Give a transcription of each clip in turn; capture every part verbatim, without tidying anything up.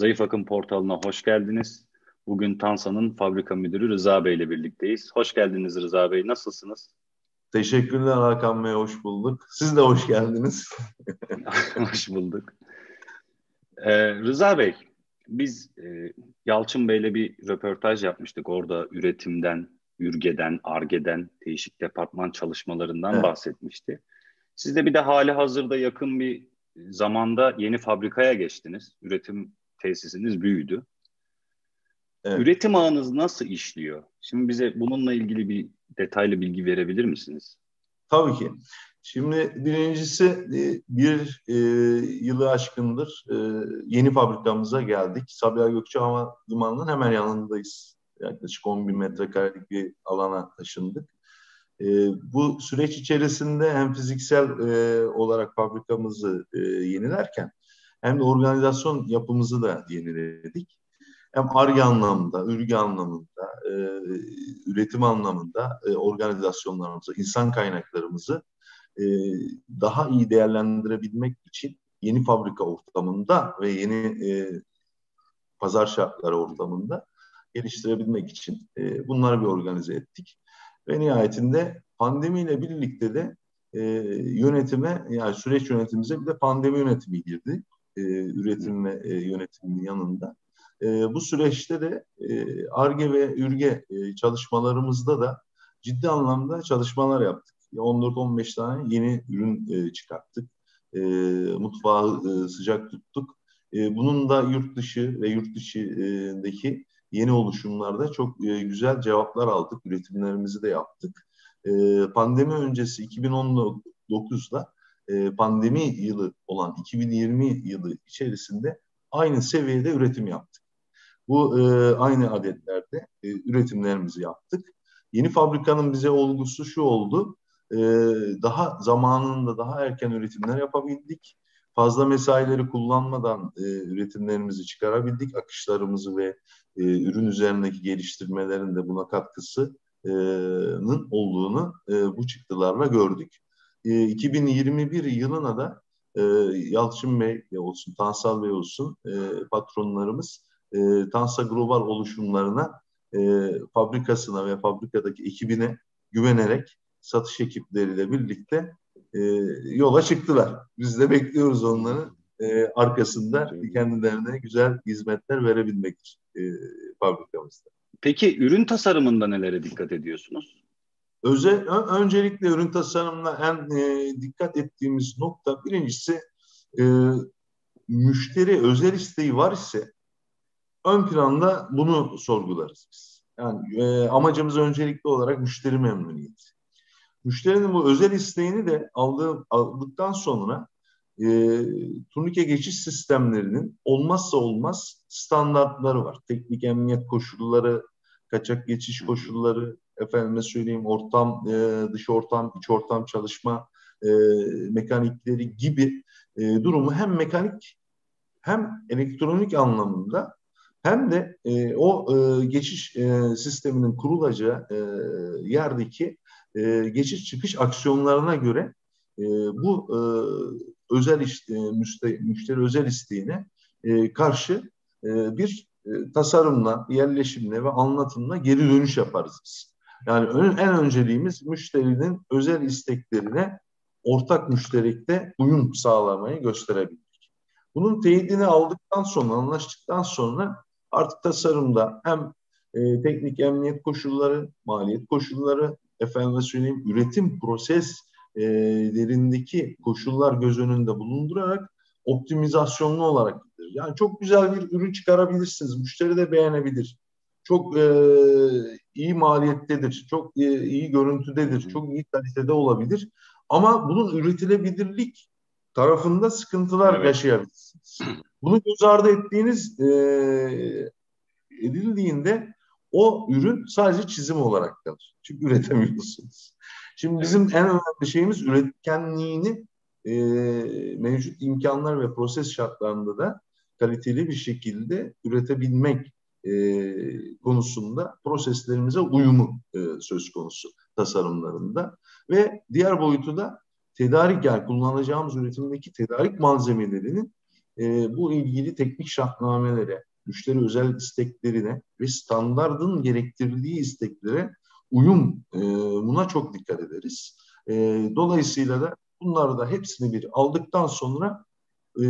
Zayıf Akın Portalı'na hoş geldiniz. Bugün Tansa'nın fabrika müdürü Rıza Bey ile birlikteyiz. Hoş geldiniz Rıza Bey, nasılsınız? Teşekkürler Hakan Bey, hoş bulduk. Siz de hoş geldiniz. Hoş bulduk. Ee, Rıza Bey, biz e, Yalçın Bey ile bir röportaj yapmıştık. Orada üretimden, ürgeden, argeden, değişik departman çalışmalarından evet. bahsetmişti. Siz de bir de hali hazırda yakın bir zamanda yeni fabrikaya geçtiniz. Üretim tesisiniz büyüdü. Evet. Üretim ağınız nasıl işliyor? Şimdi bize bununla ilgili bir detaylı bilgi verebilir misiniz? Tabii ki. Şimdi birincisi bir e, yılı aşkındır e, yeni fabrikamıza geldik. Sabiha Gökçen Havalimanı'nın hemen yanındayız. Yaklaşık on bin metrekarelik bir alana taşındık. E, bu süreç içerisinde hem fiziksel e, olarak fabrikamızı e, yenilerken hem de organizasyon yapımızı da yeniledik. Hem Ar-Ge anlamında, Ürge anlamında, e, üretim anlamında e, organizasyonlarımızı, insan kaynaklarımızı e, daha iyi değerlendirebilmek için yeni fabrika ortamında ve yeni e, pazar şartları ortamında geliştirebilmek için e, bunları bir organize ettik. Ve nihayetinde pandemiyle birlikte de e, yönetime, yani süreç yönetimimize bir de pandemi yönetimi girdi. E, üretim ve e, yönetimin yanında. E, bu süreçte de Ar-Ge e, ve Ürge e, çalışmalarımızda da ciddi anlamda çalışmalar yaptık. on dört on beş tane yeni ürün e, çıkarttık. E, mutfağı e, sıcak tuttuk. E, bunun da yurt dışı ve yurt dışındaki yeni oluşumlarda çok e, güzel cevaplar aldık. Üretimlerimizi de yaptık. E, pandemi öncesi iki bin on dokuz'da e, pandemi yılı olan iki bin yirmi yılı içerisinde aynı seviyede üretim yaptık. Bu e, aynı adetlerde e, üretimlerimizi yaptık. Yeni fabrikanın bize olgusu şu oldu. E, daha zamanında daha erken üretimler yapabildik. Fazla mesaileri kullanmadan e, üretimlerimizi çıkarabildik. Akışlarımızı ve e, ürün üzerindeki geliştirmelerin de buna katkısının olduğunu e, bu çıktılarla gördük. E, iki bin yirmi bir yılına da E, Yalçın Bey olsun, Tansal Bey olsun e, patronlarımız e, Tansa Global oluşumlarına, e, fabrikasına ve fabrikadaki ekibine güvenerek satış ekipleriyle birlikte e, yola çıktılar. Biz de bekliyoruz onların e, arkasında kendilerine güzel hizmetler verebilmek için e, fabrikamızda. Peki ürün tasarımında nelere dikkat ediyorsunuz? Özel, öncelikle ürün tasarımına en e, dikkat ettiğimiz nokta birincisi e, müşteri özel isteği var ise ön planda bunu sorgularız biz. Yani e, amacımız öncelikli olarak müşteri memnuniyeti. Müşterinin bu özel isteğini de aldığı, aldıktan sonra e, turnike geçiş sistemlerinin olmazsa olmaz standartları var. Teknik emniyet koşulları, kaçak geçiş koşulları, efendime söyleyeyim ortam, e, dış ortam, iç ortam çalışma e, mekanikleri gibi e, durumu hem mekanik hem elektronik anlamında hem de e, o e, geçiş e, sisteminin kurulacağı e, yerdeki e, geçiş çıkış aksiyonlarına göre e, bu e, özel işte, müşteri, müşteri özel isteğine e, karşı e, bir e, tasarımla, yerleşimle ve anlatımla geri dönüş yaparız biz. Yani en önceliğimiz müşterinin özel isteklerine ortak müşterekte uyum sağlamayı gösterebildik. Bunun teyidini aldıktan sonra, anlaştıktan sonra artık tasarımda hem e, teknik emniyet koşulları, maliyet koşulları, efendime söyleyeyim üretim proseslerindeki e, koşullar göz önünde bulundurarak optimizasyonlu olarak gidilir. Yani çok güzel bir ürün çıkarabilirsiniz, müşteri de beğenebilir. Çok e, iyi maliyettedir, çok e, iyi görüntüdedir, çok iyi kalitede olabilir. Ama bunun üretilebilirlik tarafında sıkıntılar evet. yaşayabilirsiniz. Bunu göz ardı ettiğiniz e, edildiğinde o ürün sadece çizim olarak kalır. Çünkü üretemiyorsunuz. Şimdi bizim evet. en önemli şeyimiz üretkenliğini e, mevcut imkanlar ve proses şartlarında da kaliteli bir şekilde üretebilmek. E, konusunda proseslerimize uyumu e, söz konusu tasarımlarında ve diğer boyutu da tedarik, yani kullanacağımız üretimdeki tedarik malzemelerinin e, e, bu ilgili teknik şartnamelere, müşteri özel isteklerine ve standardın gerektirdiği isteklere uyum e, buna çok dikkat ederiz. E, dolayısıyla da bunları da hepsini bir aldıktan sonra e,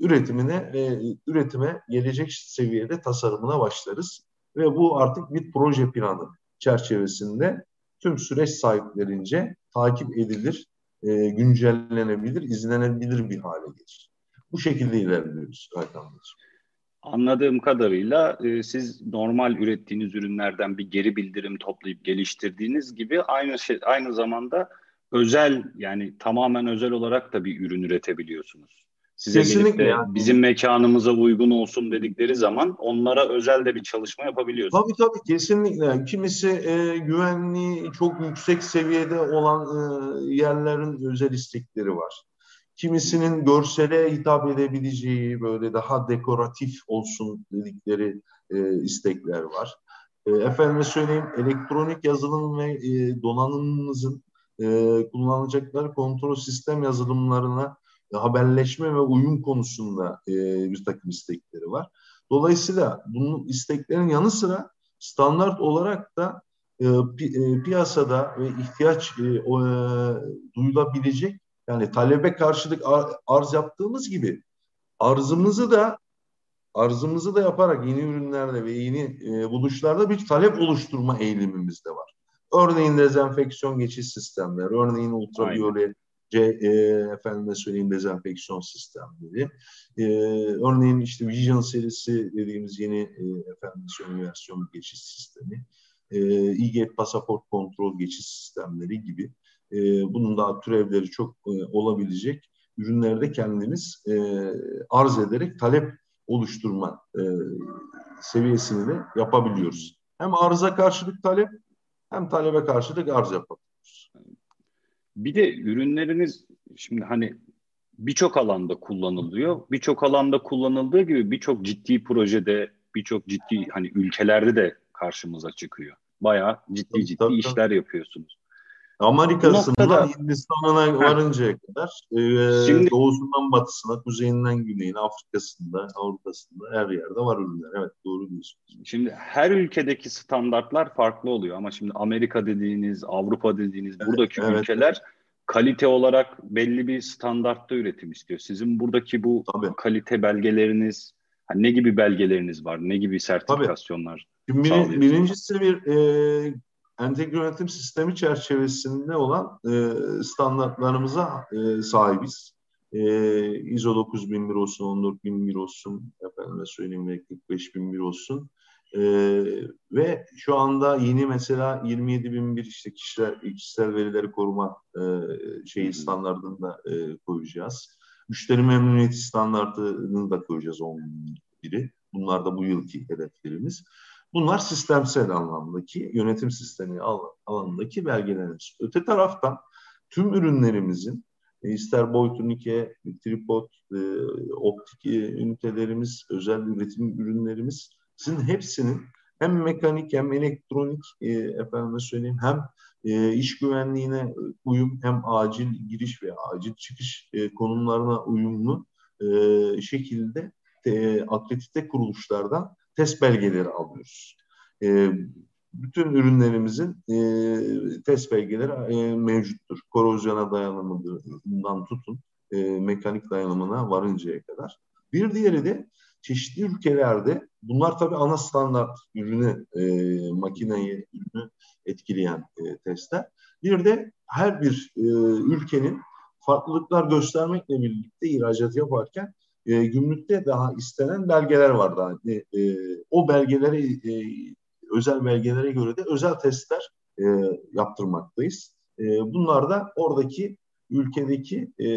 üretimine ve üretime gelecek seviyede tasarımına başlarız. Ve bu artık bir proje planı çerçevesinde tüm süreç sahiplerince takip edilir, e, güncellenebilir, izlenebilir bir hale gelir. Bu şekilde ilerliyoruz Hakan Bey. Anladığım kadarıyla e, siz normal ürettiğiniz ürünlerden bir geri bildirim toplayıp geliştirdiğiniz gibi aynı şey, aynı zamanda özel, yani tamamen özel olarak da bir ürün üretebiliyorsunuz. Size gelip de yani bizim mekanımıza uygun olsun dedikleri zaman onlara özel de bir çalışma yapabiliyorsunuz. Tabii tabii, kesinlikle. Kimisi e, güvenliği çok yüksek seviyede olan e, yerlerin özel istekleri var. Kimisinin görsele hitap edebileceği, böyle daha dekoratif olsun dedikleri e, istekler var. E, efendim söyleyeyim, elektronik yazılım ve e, donanımımızın e, kullanılacakları kontrol sistem yazılımlarına e, haberleşme ve uyum konusunda e, bir takım istekleri var. Dolayısıyla bunun isteklerin yanı sıra standart olarak da e, pi, e, piyasada ve ihtiyaç e, o, e, duyulabilecek, yani talebe karşılık arz yaptığımız gibi arzımızı da arzımızı da yaparak yeni ürünlerde ve yeni e, buluşlarda bir talep oluşturma eğilimimiz de var. Örneğin dezenfeksiyon geçiş sistemleri, örneğin ultraviyole e, efendime söyleyeyim dezenfeksiyon sistemleri, e, örneğin işte Vision serisi dediğimiz yeni e, efendime söyleyeyim versiyon geçiş sistemi, e-Gate pasaport kontrol geçiş sistemleri gibi. Bunun daha türevleri çok olabilecek ürünlerde kendiniz arz ederek talep oluşturma seviyesini de yapabiliyoruz. Hem arıza karşılık talep, hem talebe karşılık arz yapabiliyoruz. Bir de ürünleriniz şimdi hani birçok alanda kullanılıyor. Birçok alanda kullanıldığı gibi birçok ciddi projede, birçok ciddi hani ülkelerde de karşımıza çıkıyor. Bayağı ciddi tabii, ciddi tabii, işler tabii. yapıyorsunuz. Amerika'sından Hindistan'a varıncaya kadar e, şimdi, doğusundan batısına, kuzeyinden güneyine, Afrika'sında, Avrupa'sında her yerde var ürünler. Evet, doğru diyorsunuz. Şimdi her ülkedeki standartlar farklı oluyor ama şimdi Amerika dediğiniz, Avrupa dediğiniz evet, buradaki evet, ülkeler evet. kalite olarak belli bir standartta üretim istiyor. Sizin buradaki bu Tabii. kalite belgeleriniz, hani ne gibi belgeleriniz var, ne gibi sertifikasyonlar Tabii. sağlıyorsunuz? Birincisi bir e, entegre yönetim sistemi çerçevesinde olan e, standartlarımıza e, sahibiz. E, I S O dokuz bin bir olsun, on dört bin bir olsun, efendime söyleyeyim kırk beş bin bir olsun. E, ve şu anda yeni mesela yirmi yedi bin bir işte kişiler, kişisel verileri koruma e, şeyi standartını da e, koyacağız. Müşteri memnuniyeti standartını da koyacağız on biri. Bunlar da bu yılki hedeflerimiz. Bunlar sistemsel anlamdaki, yönetim sistemi alanındaki belgelerimiz. Öte taraftan tüm ürünlerimizin, ister boy turnike, tripod, e, optik ünitelerimiz, özel üretim ürünlerimiz, sizin hepsinin hem mekanik hem elektronik, e, efendime söyleyeyim, hem e, iş güvenliğine uyum, hem acil giriş ve acil çıkış e, konumlarına uyumlu e, şekilde te, akredite kuruluşlardan test belgeleri alıyoruz. E, bütün ürünlerimizin e, test belgeleri e, mevcuttur. Korozyona dayanımından tutun, e, mekanik dayanımına varıncaya kadar. Bir diğeri de çeşitli ülkelerde, bunlar tabii ana standart ürünü, e, makineyi, ürünü etkileyen e, testler. Bir de her bir e, ülkenin farklılıklar göstermekle birlikte ihracat yaparken E, gümrükte daha istenen belgeler var daha. E, e, o belgelere, e, özel belgelere göre de özel testler e, yaptırmaktayız. E, bunlar da oradaki ülkedeki e,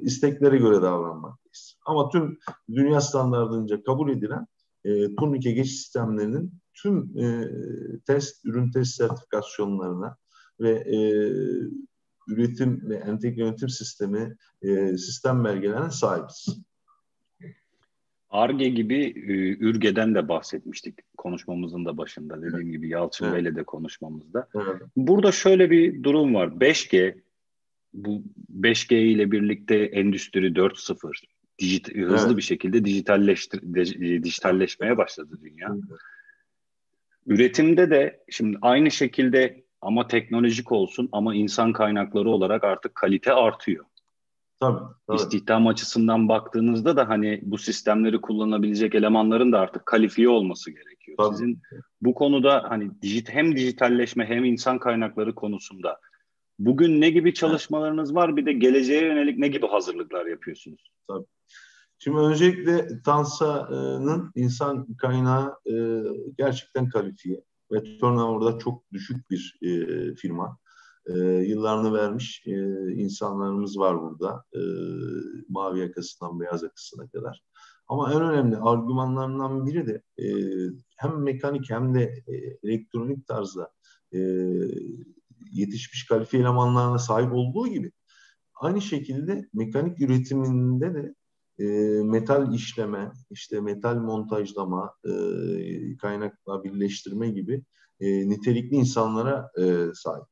isteklere göre davranmaktayız. Ama tüm dünya standartlarınca kabul edilen e, turnike geçiş sistemlerinin tüm e, test, ürün test sertifikasyonlarına ve e, üretim ve entegre yönetim sistemi e, sistem belgelerine sahibiz. Ar-Ge gibi Ürge'den de bahsetmiştik konuşmamızın da başında. Dediğim evet. gibi Yalçın evet. Bey'le de konuşmamızda. Evet. Burada şöyle bir durum var. beş G, bu beş G ile birlikte Endüstri dört nokta sıfır, Dijit, hızlı evet. bir şekilde dijitalleşmeye başladı dünya. Evet. Üretimde de şimdi aynı şekilde ama teknolojik olsun ama insan kaynakları olarak artık kalite artıyor. Tabii, tabii. İstihdam açısından baktığınızda da hani bu sistemleri kullanabilecek elemanların da artık kalifiye olması gerekiyor. Tabii. Sizin bu konuda hani dijit, hem dijitalleşme hem insan kaynakları konusunda bugün ne gibi çalışmalarınız var, bir de geleceğe yönelik ne gibi hazırlıklar yapıyorsunuz? Tabii. Şimdi öncelikle Tansa'nın insan kaynağı gerçekten kalifiye ve turnover'da çok düşük bir firma. E, yıllarını vermiş e, insanlarımız var burada. E, mavi yakasından beyaz yakasına kadar. Ama en önemli argümanlarından biri de e, hem mekanik hem de e, elektronik tarzda e, yetişmiş kalifiye elemanlarına sahip olduğu gibi aynı şekilde mekanik üretiminde de e, metal işleme, işte metal montajlama, e, kaynakla birleştirme gibi e, nitelikli insanlara e, sahip.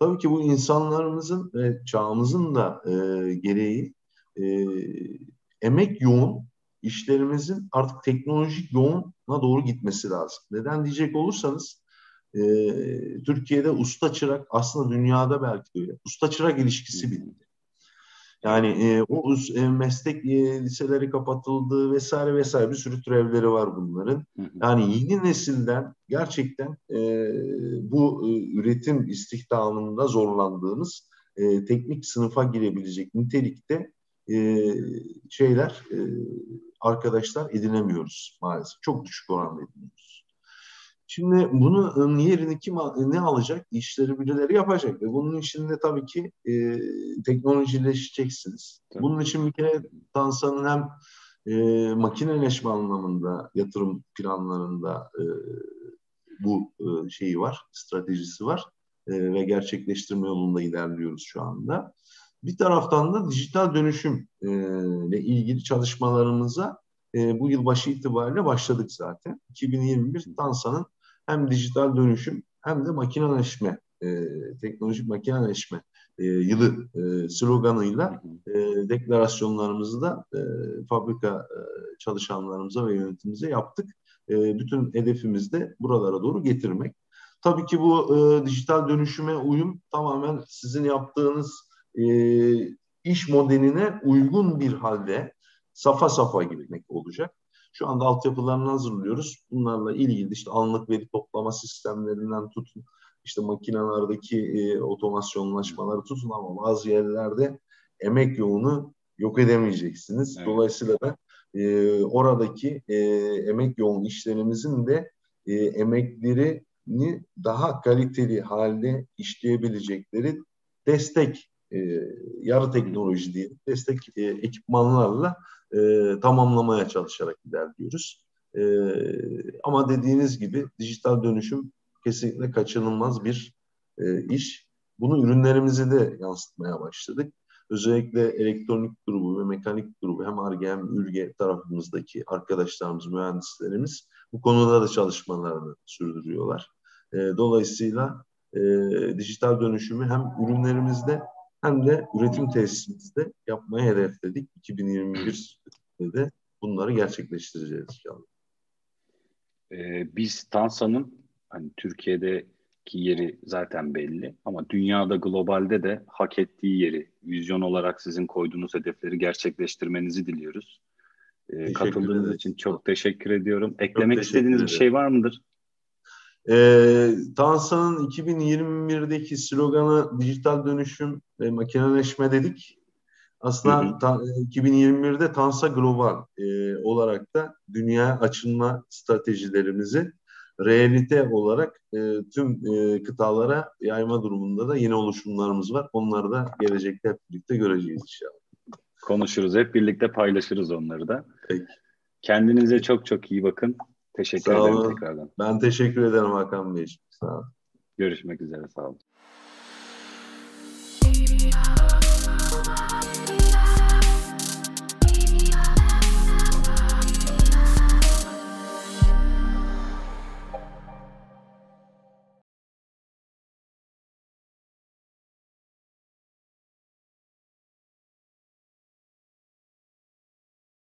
Tabii ki bu insanlarımızın ve çağımızın da e, gereği e, emek yoğun, işlerimizin artık teknolojik yoğuna doğru gitmesi lazım. Neden diyecek olursanız e, Türkiye'de usta çırak, aslında dünyada belki öyle, usta çırak ilişkisi bitti. Yani e, o e, meslek e, liseleri kapatıldı vesaire vesaire, bir sürü türevleri var bunların. Hı hı. Yani yeni nesilden gerçekten e, bu e, üretim istihdamında zorlandığımız e, teknik sınıfa girebilecek nitelikte e, şeyler e, arkadaşlar edinemiyoruz maalesef. Çok düşük oranda ediniyoruz. Şimdi bunun yerini kim ne alacak? İşleri birileri yapacak ve bunun için de tabii ki e, teknolojileşeceksiniz. Tabii. Bunun için bir kere Tansa'nın hem e, makineleşme anlamında yatırım planlarında e, bu e, şeyi var, stratejisi var e, ve gerçekleştirme yolunda ilerliyoruz şu anda. Bir taraftan da dijital dönüşümle ilgili çalışmalarımıza e, bu yılbaşı itibariyle başladık zaten. iki bin yirmi bir Tansa'nın hem dijital dönüşüm hem de makineleşme, e, teknolojik makineleşme e, yılı e, sloganıyla e, deklarasyonlarımızı da e, fabrika e, çalışanlarımıza ve yönetimimize yaptık. E, bütün hedefimiz de buralara doğru getirmek. Tabii ki bu e, dijital dönüşüme uyum tamamen sizin yaptığınız e, iş modeline uygun bir halde safa safa gitmek olacak. Şu anda altyapılarını hazırlıyoruz. Bunlarla ilgili işte anlık veri toplama sistemlerinden tutun, işte makinelerdeki e, otomasyonlaşmaları tutun, ama bazı yerlerde emek yoğunu yok edemeyeceksiniz. Evet. Dolayısıyla da e, oradaki e, emek yoğun işlerimizin de e, emeklerini daha kaliteli halde işleyebilecekleri destek, e, yarı teknoloji diye destek e, ekipmanlarla e, tamamlamaya çalışarak ilerliyoruz. E, ama dediğiniz gibi dijital dönüşüm kesinlikle kaçınılmaz bir e, iş. Bunu ürünlerimize de yansıtmaya başladık. Özellikle elektronik grubu ve mekanik grubu, hem Ar-Ge hem Ül-Ge tarafımızdaki arkadaşlarımız, mühendislerimiz bu konuda da çalışmalarını sürdürüyorlar. E, dolayısıyla e, dijital dönüşümü hem ürünlerimizde hem de üretim tesisimizde yapmayı hedefledik. iki bin yirmi bir'de de bunları gerçekleştireceğiz inşallah. Ee, biz Tansa'nın hani Türkiye'deki yeri zaten belli ama dünyada, globalde de hak ettiği yeri, vizyon olarak sizin koyduğunuz hedefleri gerçekleştirmenizi diliyoruz. Ee, katıldığınız ederiz. için çok teşekkür ediyorum. Eklemek teşekkür istediğiniz ederim. bir şey var mıdır? E, Tansa'nın iki bin yirmi bir'deki sloganı dijital dönüşüm ve makineleşme dedik. Aslında hı hı. Ta, iki bin yirmi bir'de Tansa Global e, olarak da dünya açılma stratejilerimizi realite olarak e, tüm e, kıtalara yayma durumunda da yeni oluşumlarımız var. Onları da gelecekte hep birlikte göreceğiz inşallah. Konuşuruz, hep birlikte paylaşırız onları da. Peki. Kendinize çok çok iyi bakın. Teşekkür sağ ederim olun. tekrardan. Ben teşekkür ederim Hakan Bey. Sağ olun. Görüşmek üzere, sağ olun.